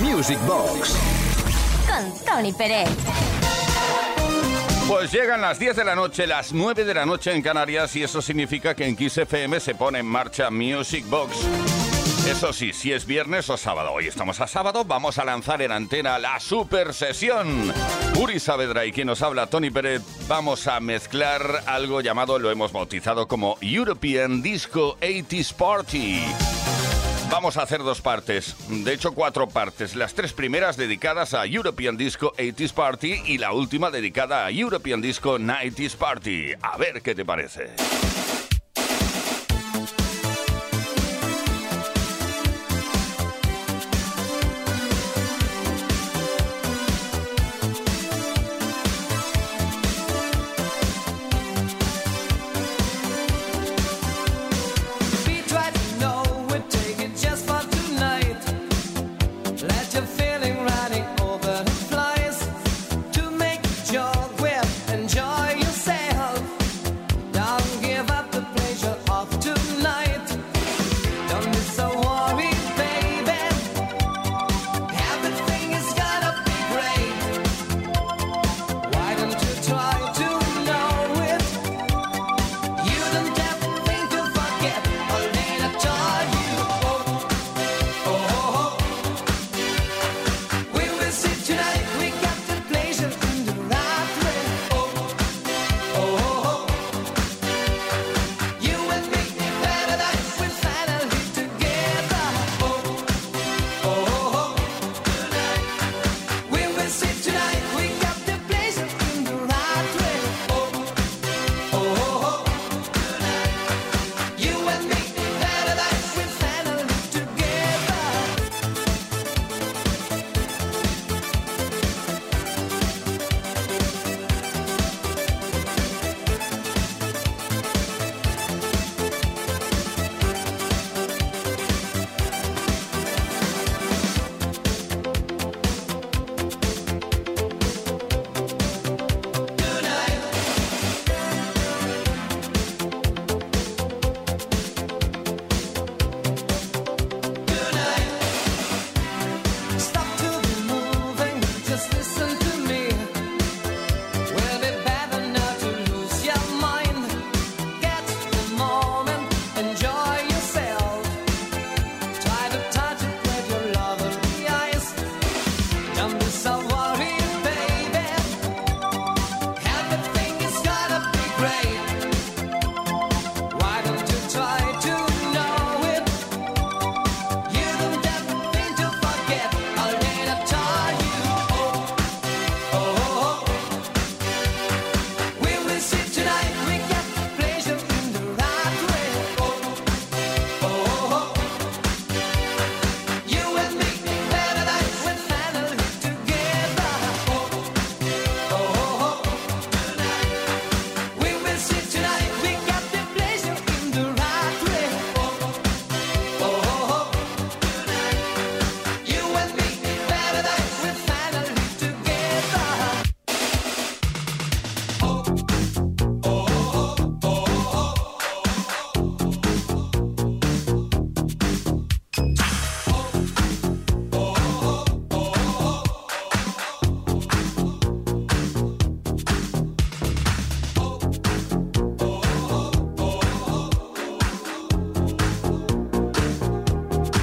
Music Box con Toni Pérez. Pues llegan las 10 de la noche, las 9 de la noche en Canarias, y eso significa que en Kiss FM se pone en marcha Music Box. Eso sí, si es viernes o sábado, hoy estamos a sábado, vamos a lanzar en antena la super sesión. Uri Saavedra y quien nos habla, Toni Pérez, vamos a mezclar algo llamado, lo hemos bautizado como European Disco 80s Party. Vamos a hacer dos partes, de hecho 4 partes, las 3 primeras dedicadas a European Disco 80s Party y la última dedicada a European Disco 90s Party. A ver qué te parece.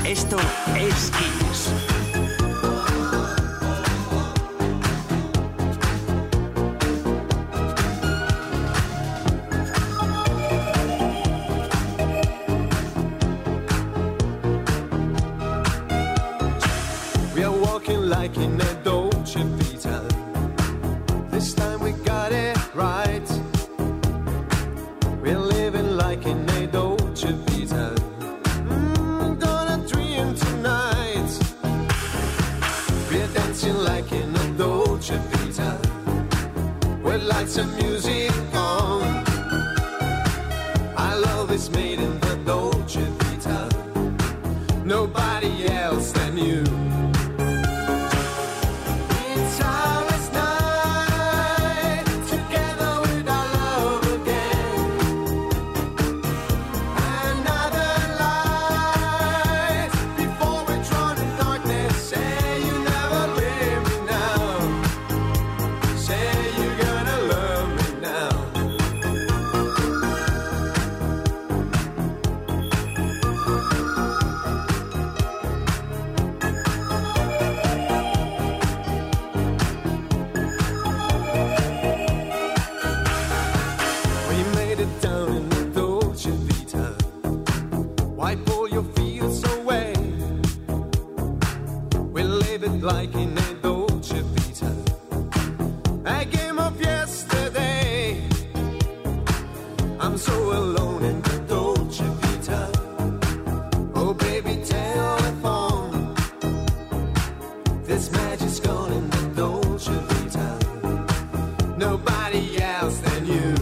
Esto es Kiss. Say like in a Dolce Vita. I came up yesterday, I'm so alone in the Dolce Vita. Oh baby, telephone, this magic's gone in the Dolce Vita. Nobody else than you.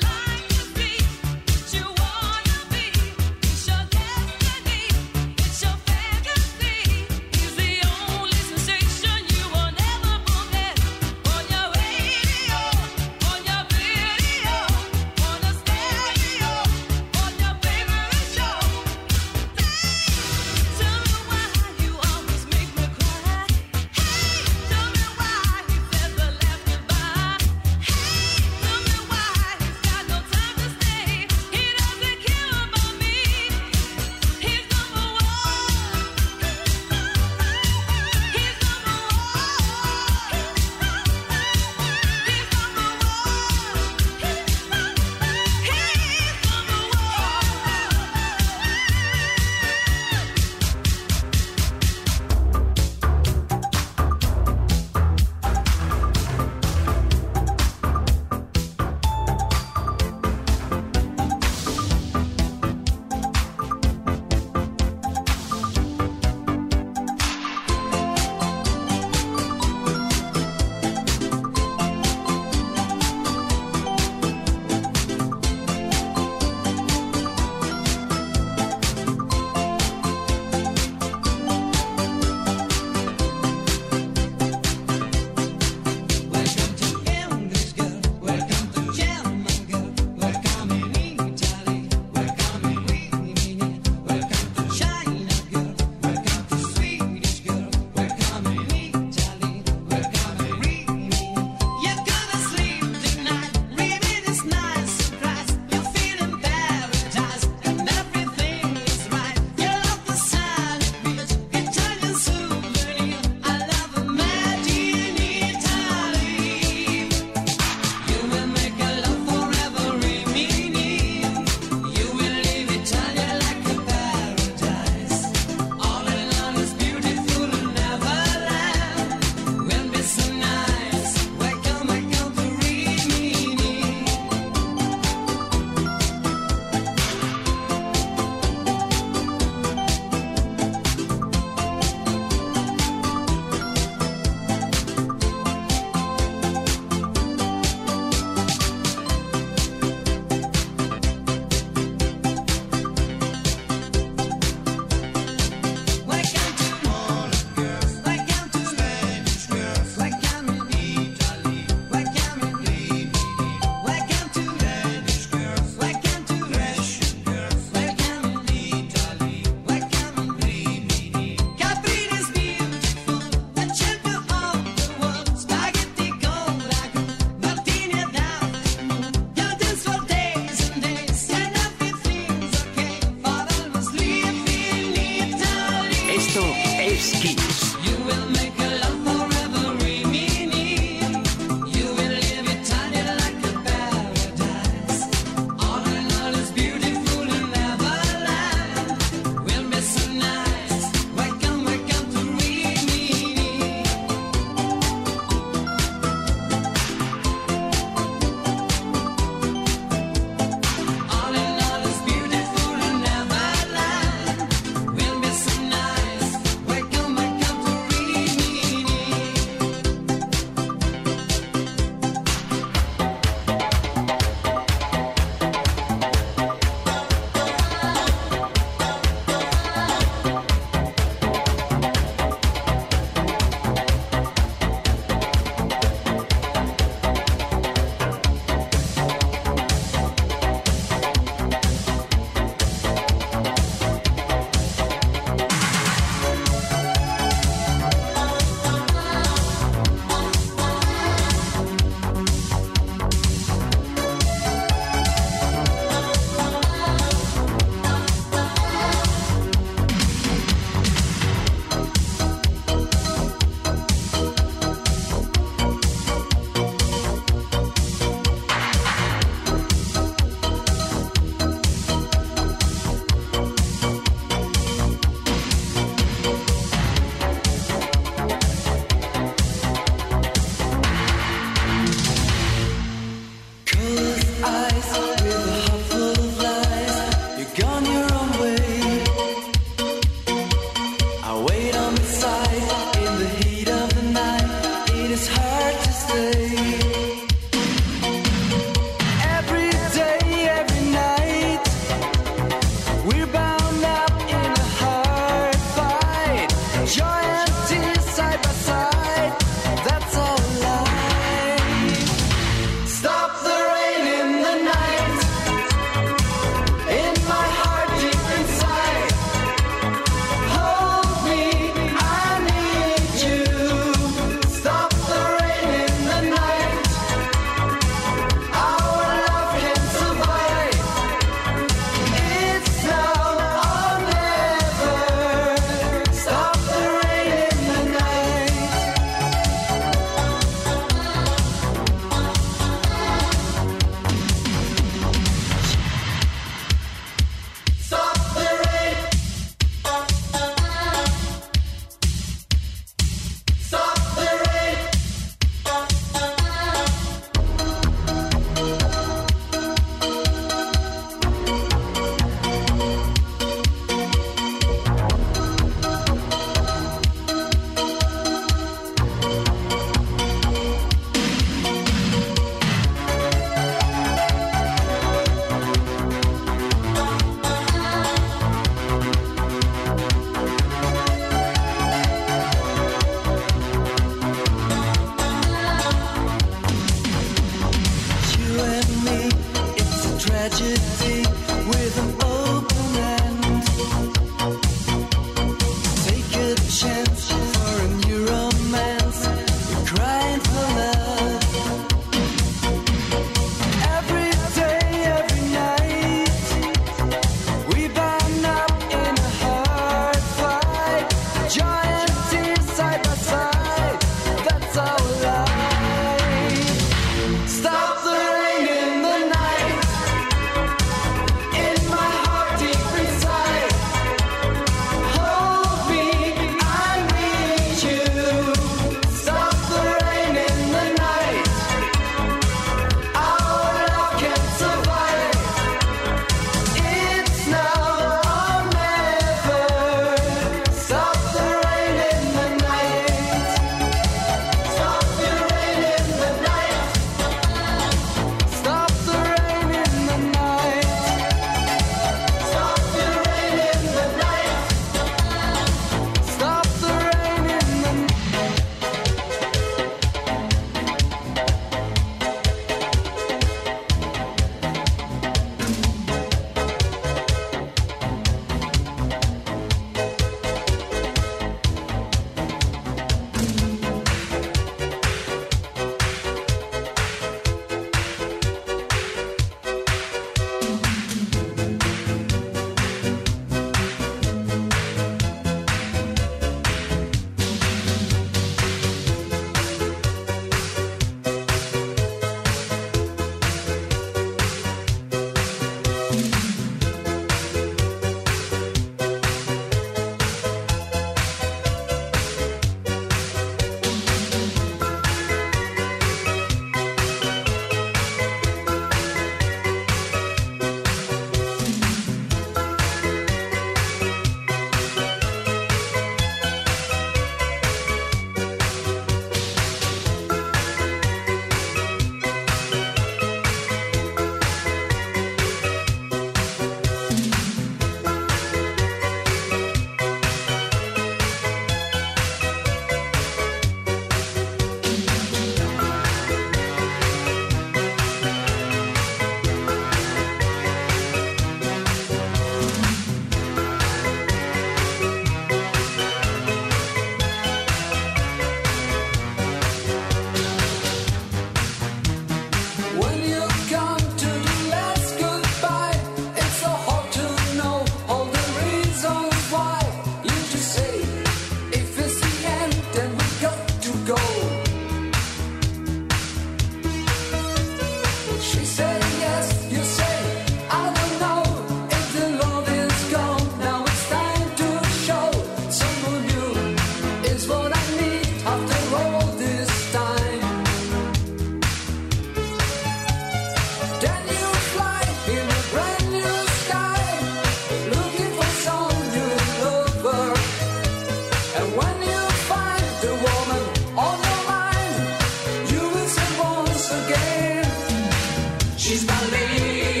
Tonight,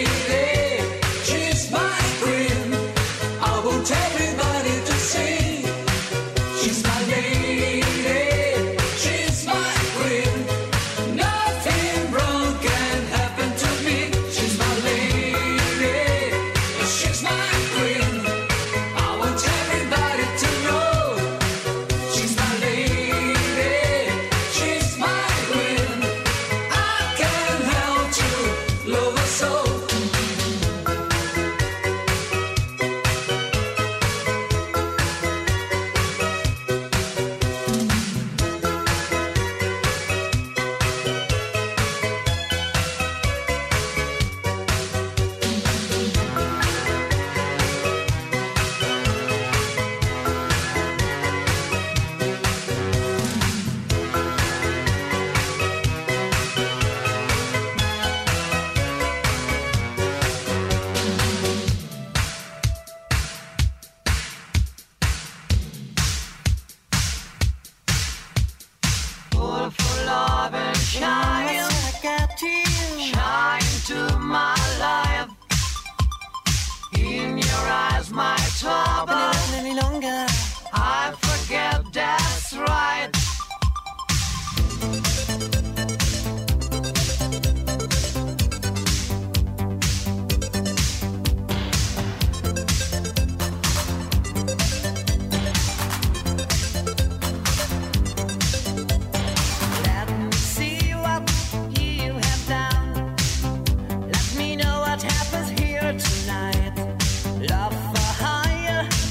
love for hire.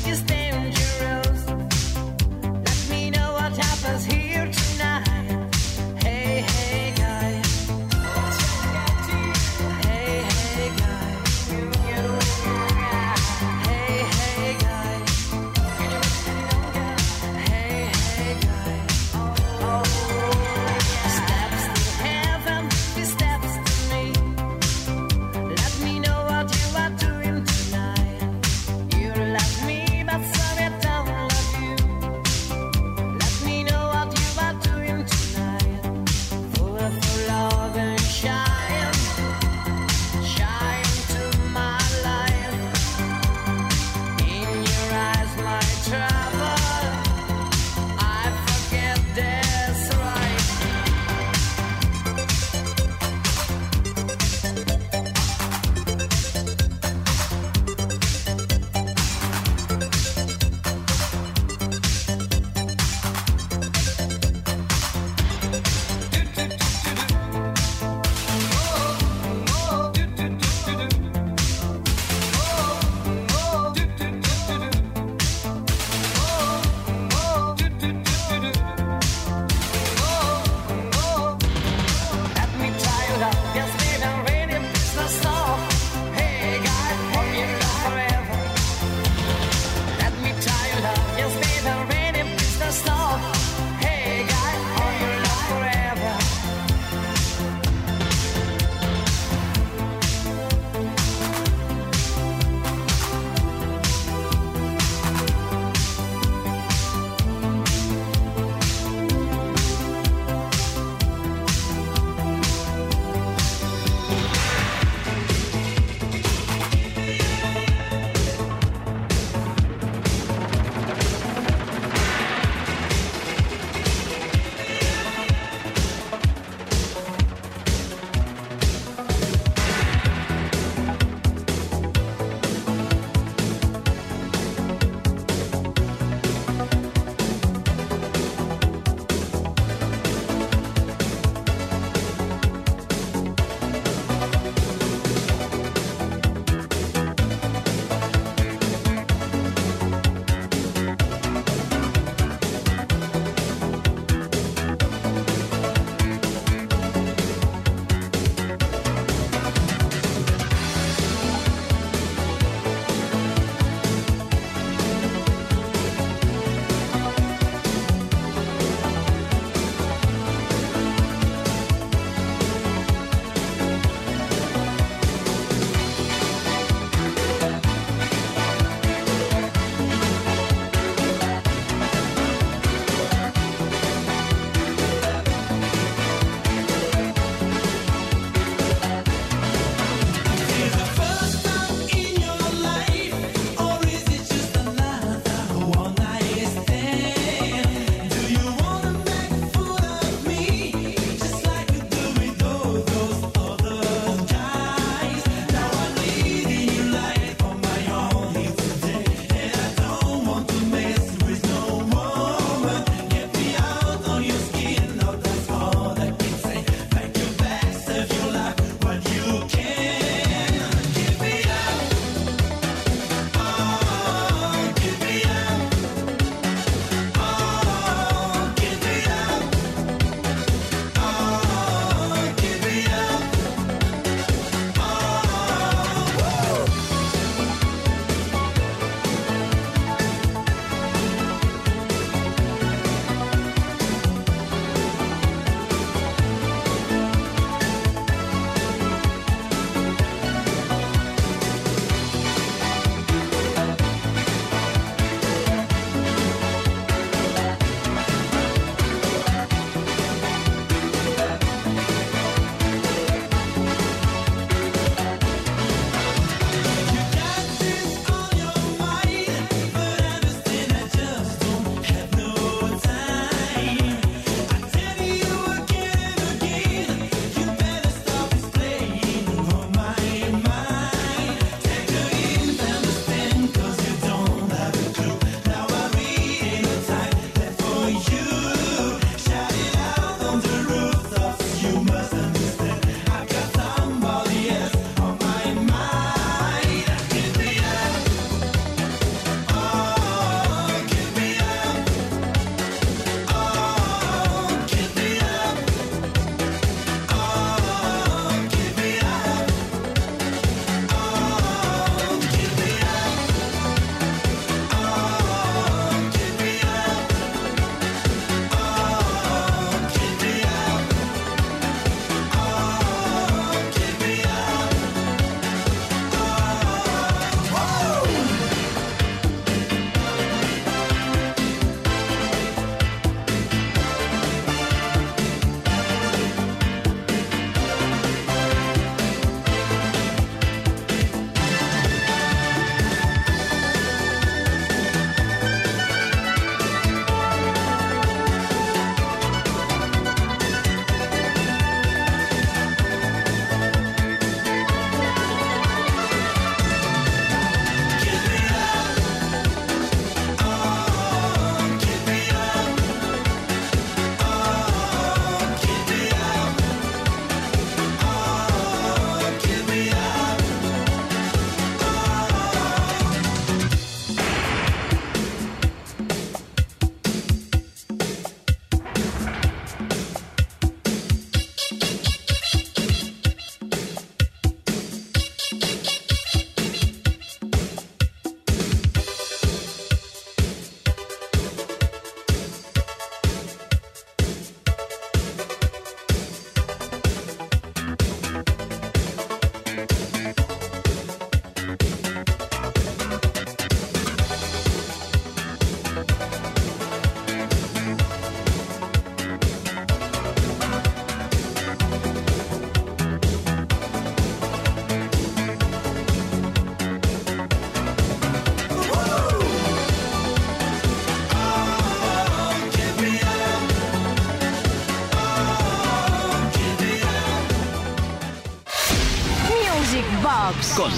Music Box con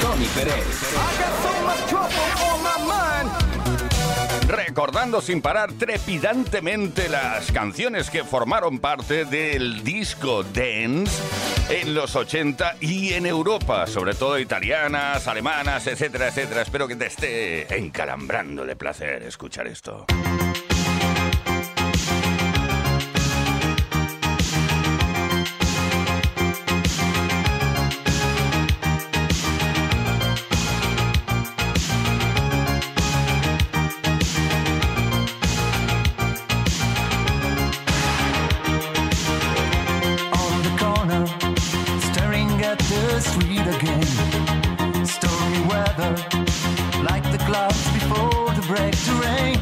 Toni Pérez. Recordando sin parar trepidantemente las canciones que formaron parte del disco dance en los 80 y en Europa, sobre todo italianas, alemanas, etcétera, etcétera. Espero que te esté encalambrando de placer escuchar esto. Stormy weather, like the clouds before the break to rain.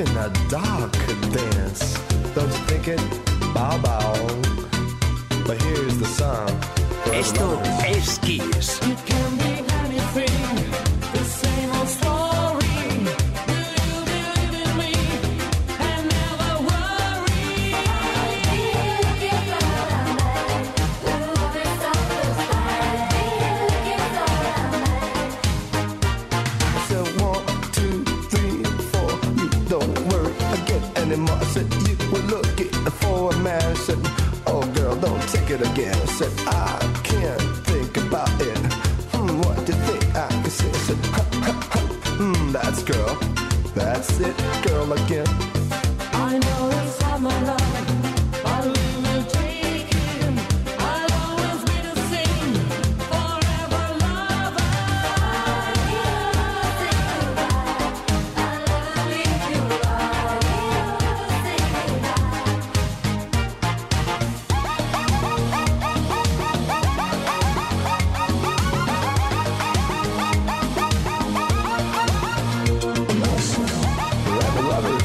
even the dog could dance. Those thinking, bow bow. But here's the song. Esto es Kiss. It can be anything. The same old story. It again. I said, I can't think about it. What do you think I can say? I said, ha, ha, ha. That's girl. That's it, girl again. I know it's not my life. I live it. Lovers.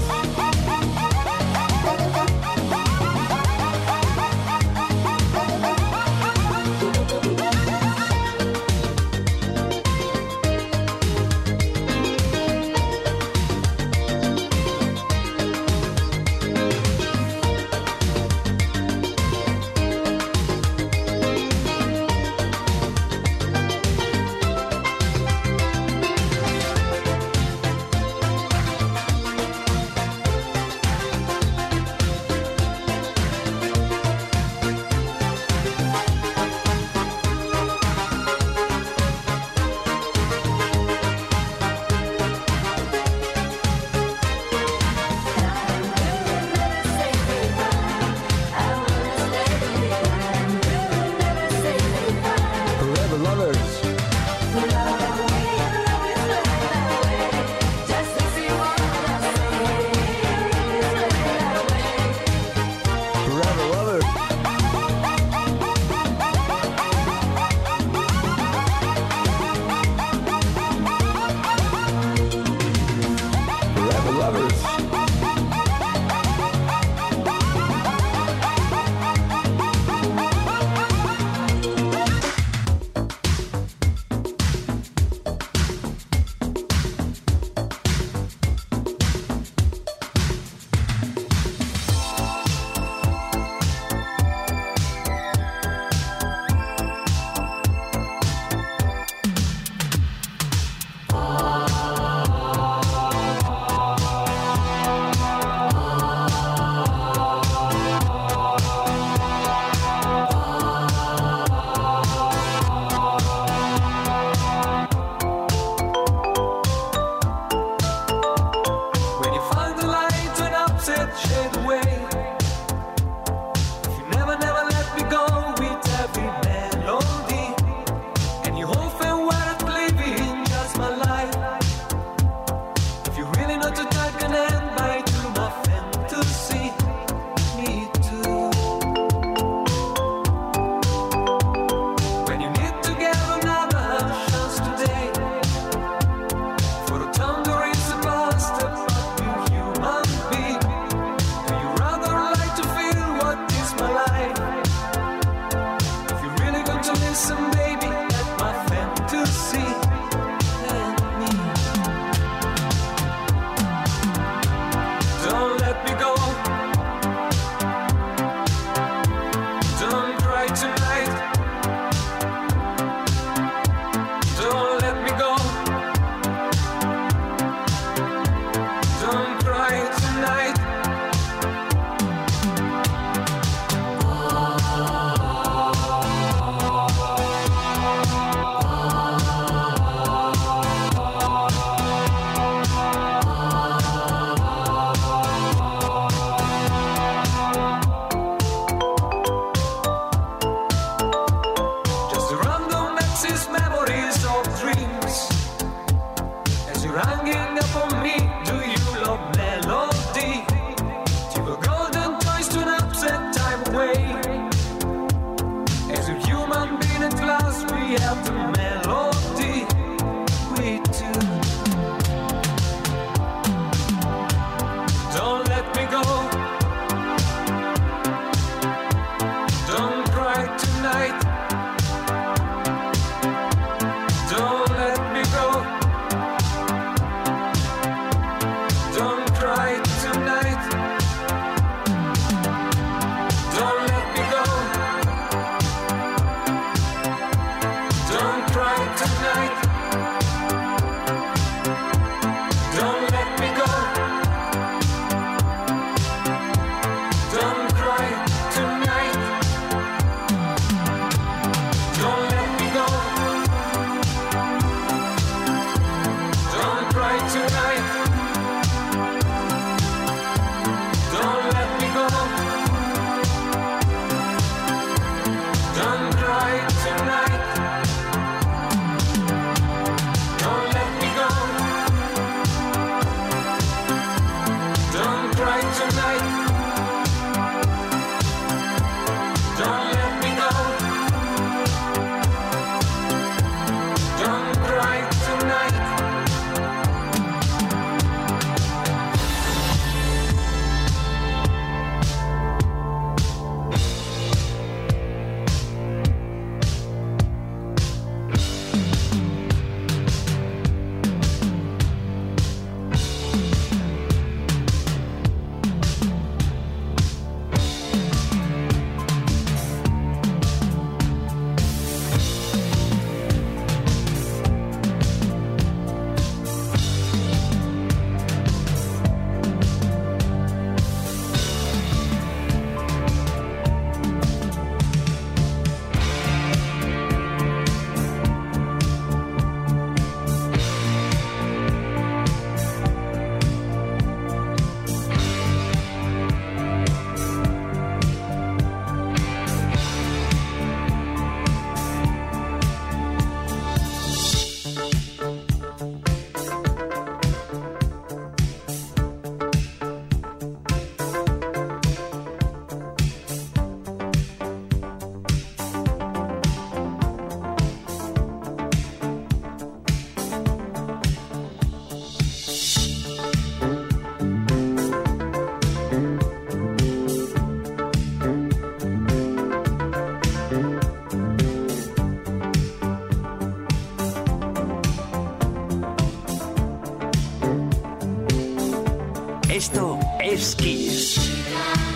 Esto es Kiss.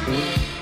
Baby,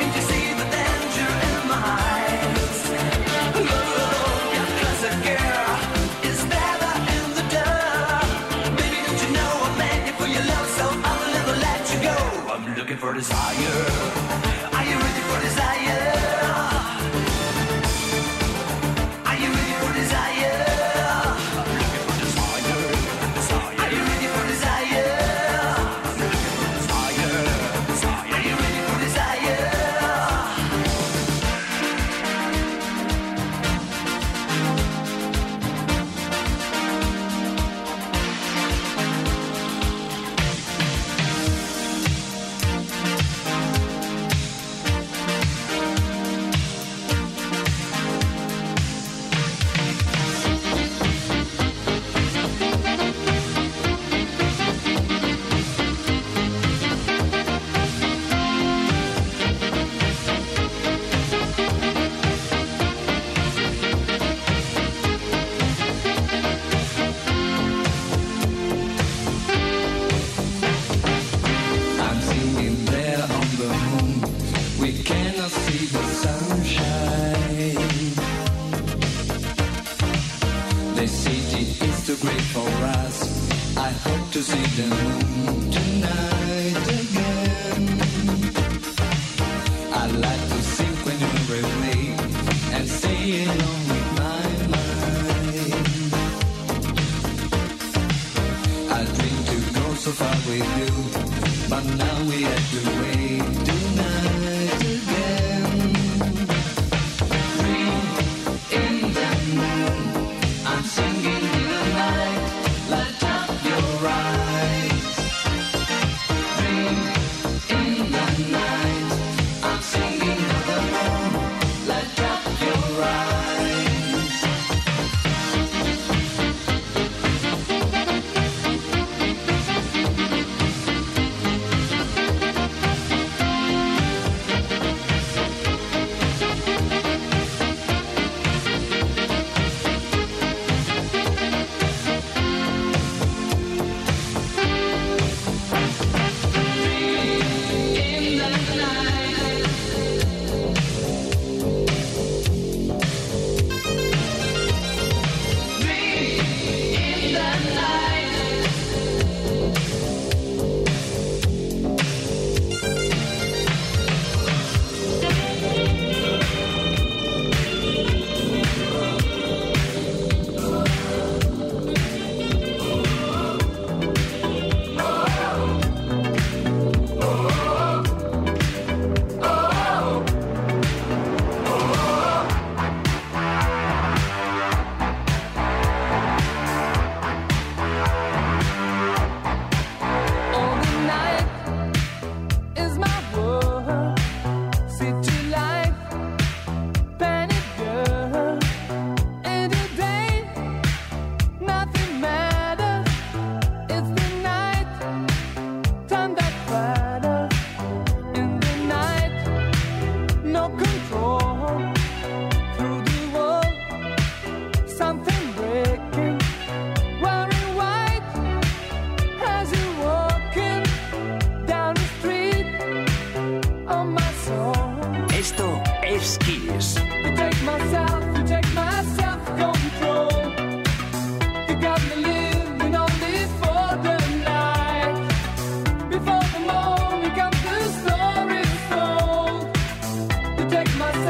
can't you see Take my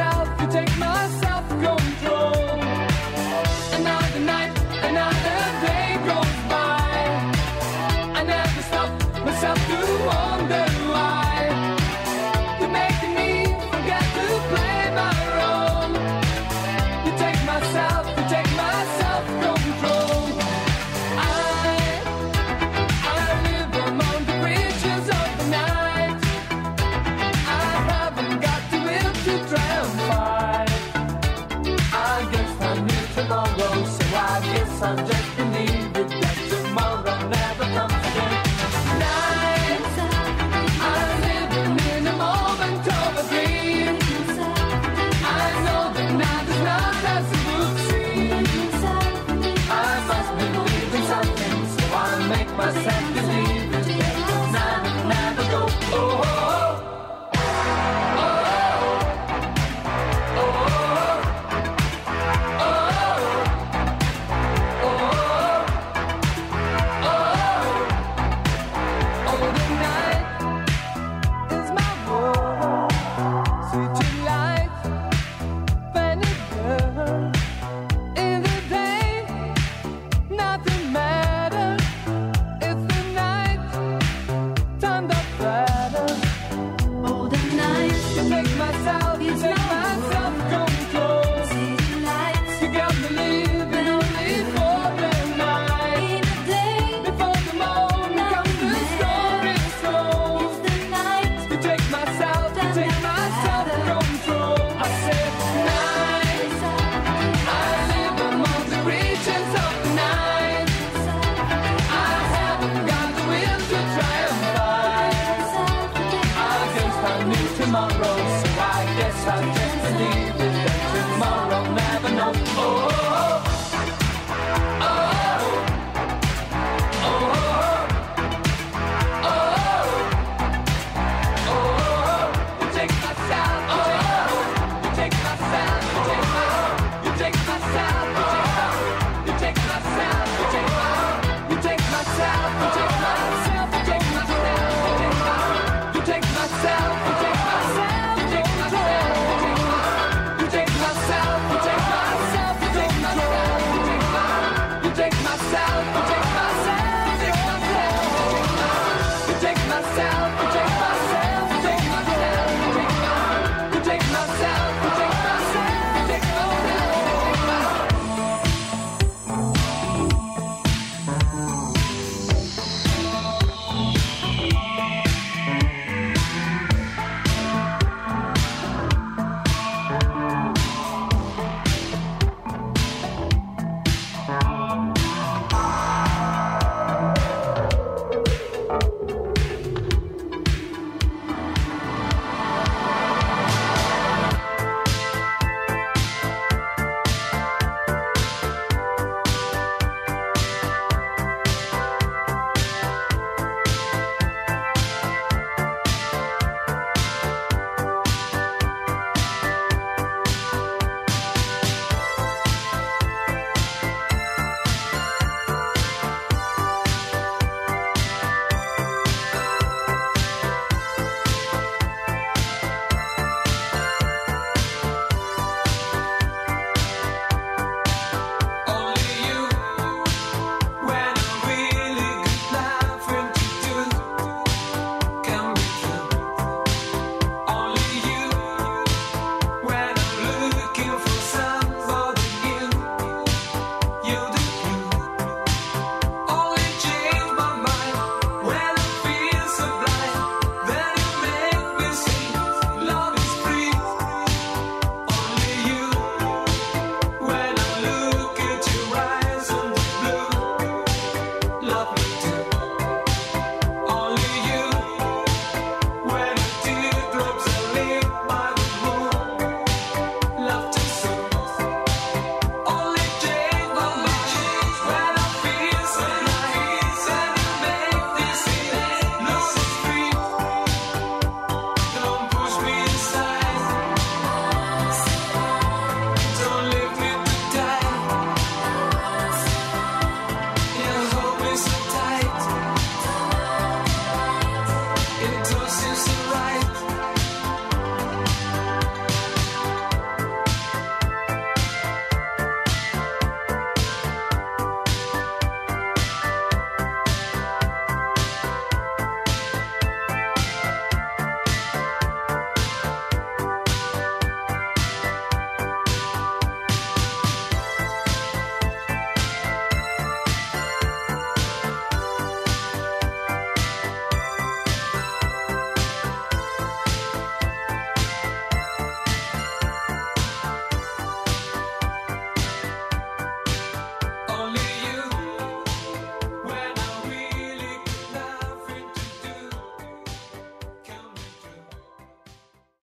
tomorrow, so I guess I'll take the lead.